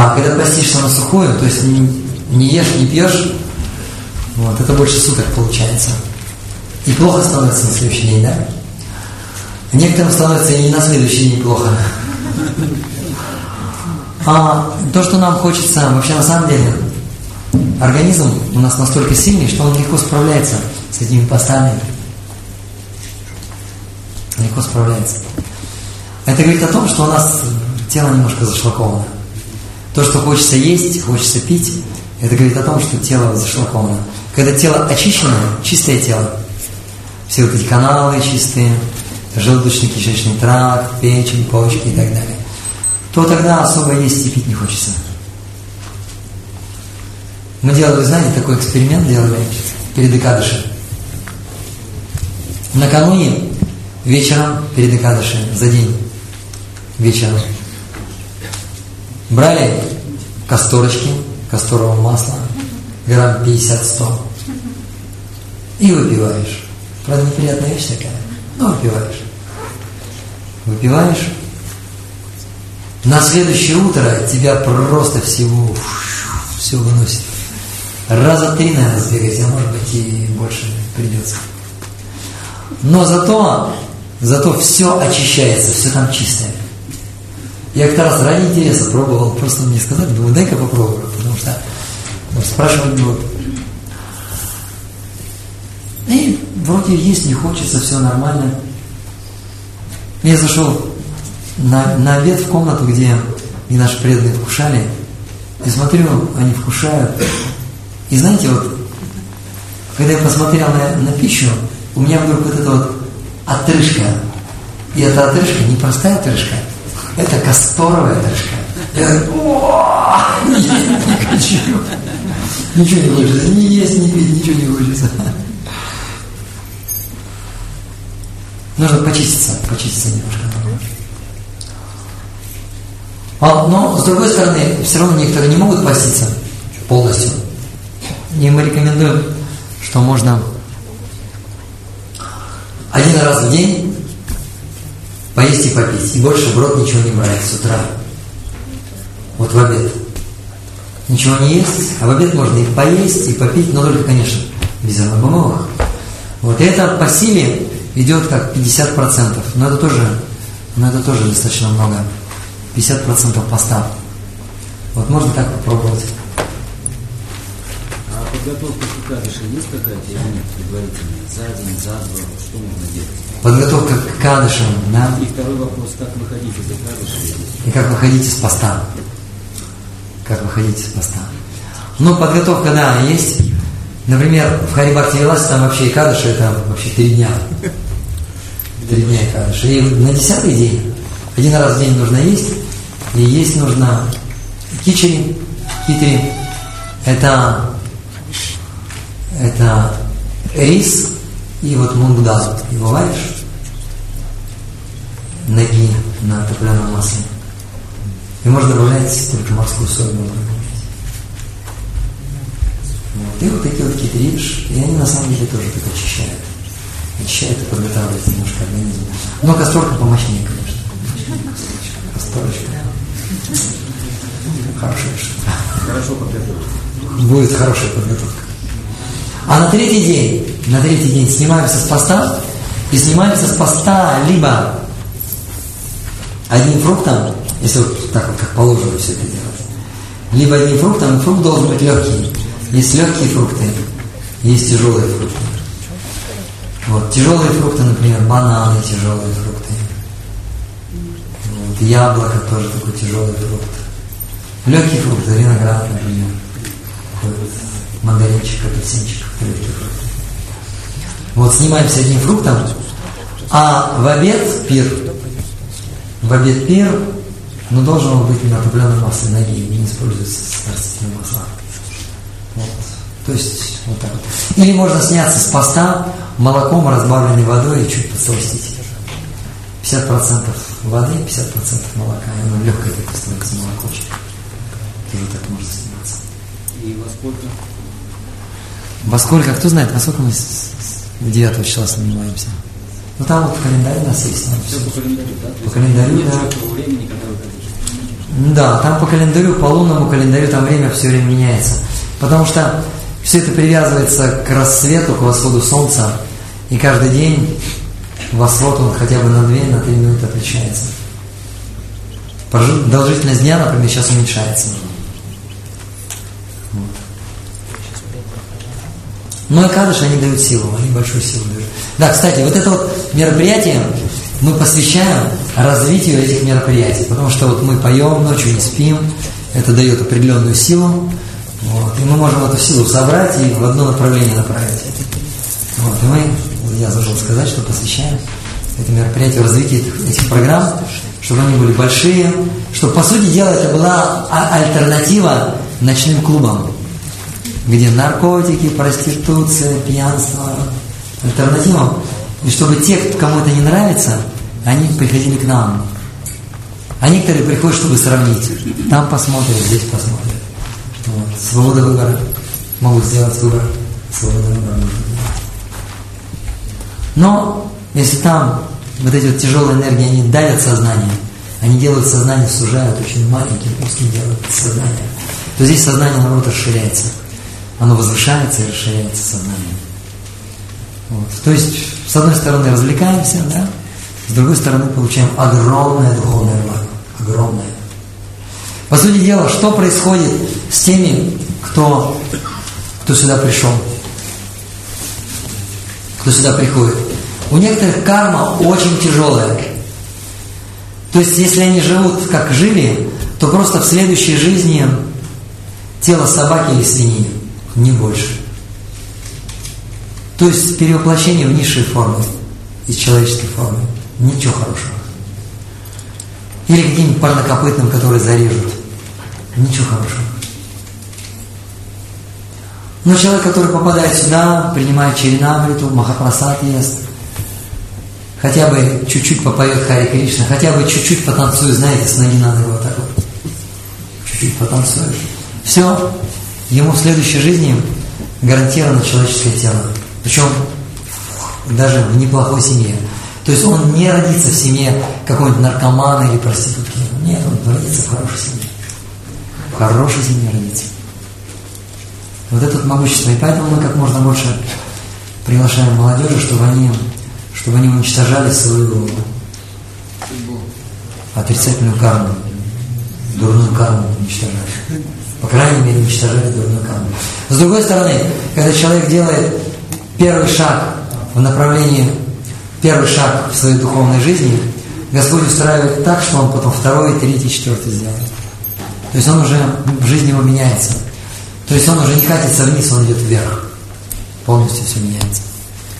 А когда постишься на сухую, то есть не ешь, не пьешь, вот, это больше суток получается. И плохо становится на следующий день, да? Некоторым становится и на следующий день плохо. А то, что нам хочется, вообще на самом деле, организм у нас настолько сильный, что он легко справляется с этими постами. Легко справляется. Это говорит о том, что у нас тело немножко зашлаковано. То, что хочется есть, хочется пить, это говорит о том, что тело зашлаковано. Когда тело очищено, чистое тело, все вот эти каналы чистые, желудочно-кишечный тракт, печень, почки и так далее, то тогда особо есть и пить не хочется. Мы делали, знаете, такой эксперимент делали перед Экадаши. Накануне вечером перед Экадаши, за день вечером, брали касторочки, касторового масла, грамм 50-100, и выпиваешь. Правда, неприятная вещь такая, но выпиваешь. Выпиваешь. На следующее утро тебя просто всего все выносит. Раза 3, наверное, сбегать, а может быть и больше придется. Но зато все очищается, все там чистое. Я как-то раз ради интереса пробовал, просто мне сказали, думаю, дай-ка попробую, потому что спрашивать будут. И вроде есть, не хочется, все нормально. Я зашел на обед в комнату, где и наши преданные вкушали, и смотрю, они вкушают. И знаете, вот, когда я посмотрел на пищу, у меня вдруг вот эта вот отрыжка. И эта отрыжка не простая отрыжка, это касторовая отрыжка. Я говорю, не хочу. Ничего не хочется, не есть, не пить, ничего не хочется. Нужно почиститься немножко. Но, с другой стороны, все равно некоторые не могут поститься полностью. И мы рекомендуем, что можно один раз в день поесть и попить. И больше в рот ничего не брать с утра. Вот в обед. Ничего не есть, а в обед можно и поесть, и попить, но только, конечно, без обомовок. Вот. И это по силе идет как 50%. Но это тоже достаточно много. 50% поста. Вот можно так попробовать. Подготовка к Экадаши есть какая-то или нет предварительная? За день, за два, что можно делать? Подготовка к Экадаши, да? И второй вопрос, как выходить из Экадаши? И как выходить из поста. Как выходить из поста. Ну, подготовка, да, есть. Например, в Харибахте велась, там вообще Экадаши, это вообще 3 дня. 3 дня Экадаши. И на 10-й день, 1 раз в день нужно есть. И есть нужно кичери. Кичери – это рис и вот мунг дал. Его варишь ноги на топленом масле. И можно добавлять только морскую соль. Вот. И вот такие вот китари, и они на самом деле тоже так очищают. Очищают и подготавливают немножко организм. Но касторка помощнее, конечно. Касторочка. Хорошая штука. Хорошо подготовка. Будет хорошая подготовка. А на третий день снимаемся с поста, и снимаемся с поста либо одним фруктом, если вот так вот как положено все это делать, либо одним фруктом, фрукт должен быть легкий. Есть легкие фрукты, есть тяжелые фрукты. Вот, тяжелые фрукты, например, бананы тяжелые фрукты. Вот, яблоко тоже такой тяжелый фрукт. Легкие фрукты, виноград, например. Мандаринчик, апельсинчик, легкие фрукты. Вот, снимаемся одним фруктом, а в обед пир, но должен он быть не натопленным маслом ноги, не используется растительное масло. Вот. То есть, вот так вот. Или можно сняться с поста молоком, разбавленной водой и чуть подсолстить. 50% воды, 50% молока. И оно легкое такое становится молокочек. Тоже так можно сниматься. И во сколько? Кто знает, во сколько мы с 9 числа снимаемся? Ну там вот в календаре у нас есть. Там все по календарю, да? По календарю, да. Времени, когда Да, там по календарю, по лунному календарю, там время все время меняется. Потому что все это привязывается к рассвету, к восходу солнца. И каждый день восход, он хотя бы на 2-3 минуты отличается. Продолжительность дня, например, сейчас уменьшается. Вот. Но экадаши, они дают силу, они большую силу дают. Да, кстати, вот это вот мероприятие мы посвящаем развитию этих мероприятий, потому что вот мы поем, ночью не спим, это дает определенную силу, вот, и мы можем эту силу собрать и в одно направление направить. Вот, и мы, я должен сказать, что посвящаем это мероприятие развитию этих программ, чтобы они были большие, чтобы, по сути дела, это была альтернатива ночным клубам, где наркотики, проституция, пьянство, альтернатива. И чтобы те, кому это не нравится, они приходили к нам. А некоторые приходят, чтобы сравнить. Там посмотрят, здесь посмотрят. Вот. Свобода выбора. Могут сделать выбор. Свобода выбора. Но если там вот эти вот тяжелые энергии, они давят сознание, они делают сознание, сужают, очень маленьким, узким делают сознание, то здесь сознание, наоборот, расширяется. Оно возвышается и расширяется сознание. Вот. То есть, с одной стороны, развлекаемся, да? С другой стороны, получаем огромное духовное благо. Огромное. По сути дела, что происходит с теми, кто сюда пришел? Кто сюда приходит? У некоторых карма очень тяжелая. То есть, если они живут, как жили, то просто в следующей жизни тело собаки или свиньи, не больше. То есть перевоплощение в низшие формы, из человеческой формы. Ничего хорошего. Или каким-нибудь парнокопытным, которые зарежут. Ничего хорошего. Но человек, который попадает сюда, принимает чаранамриту, махапрасад ест, хотя бы чуть-чуть попоет Хари Кришна, хотя бы чуть-чуть потанцует, знаете, с ноги надо вот так вот. Чуть-чуть потанцует. Все. Ему в следующей жизни гарантировано человеческое тело. Причем даже в неплохой семье. То есть он не родится в семье какого-нибудь наркомана или проститутки. Нет, он родится в хорошей семье. В хорошей семье родится. Вот это вот могущество. И поэтому мы как можно больше приглашаем молодежи, чтобы они уничтожали свою отрицательную карму, дурную карму уничтожали. По крайней мере, уничтожали дурную карму. С другой стороны, когда человек делает первый шаг в своей духовной жизни, Господь устраивает так, что он потом второй, третий, четвертый сделает. То есть он уже, жизнь его меняется. То есть он уже не катится вниз, он идет вверх. Полностью все меняется.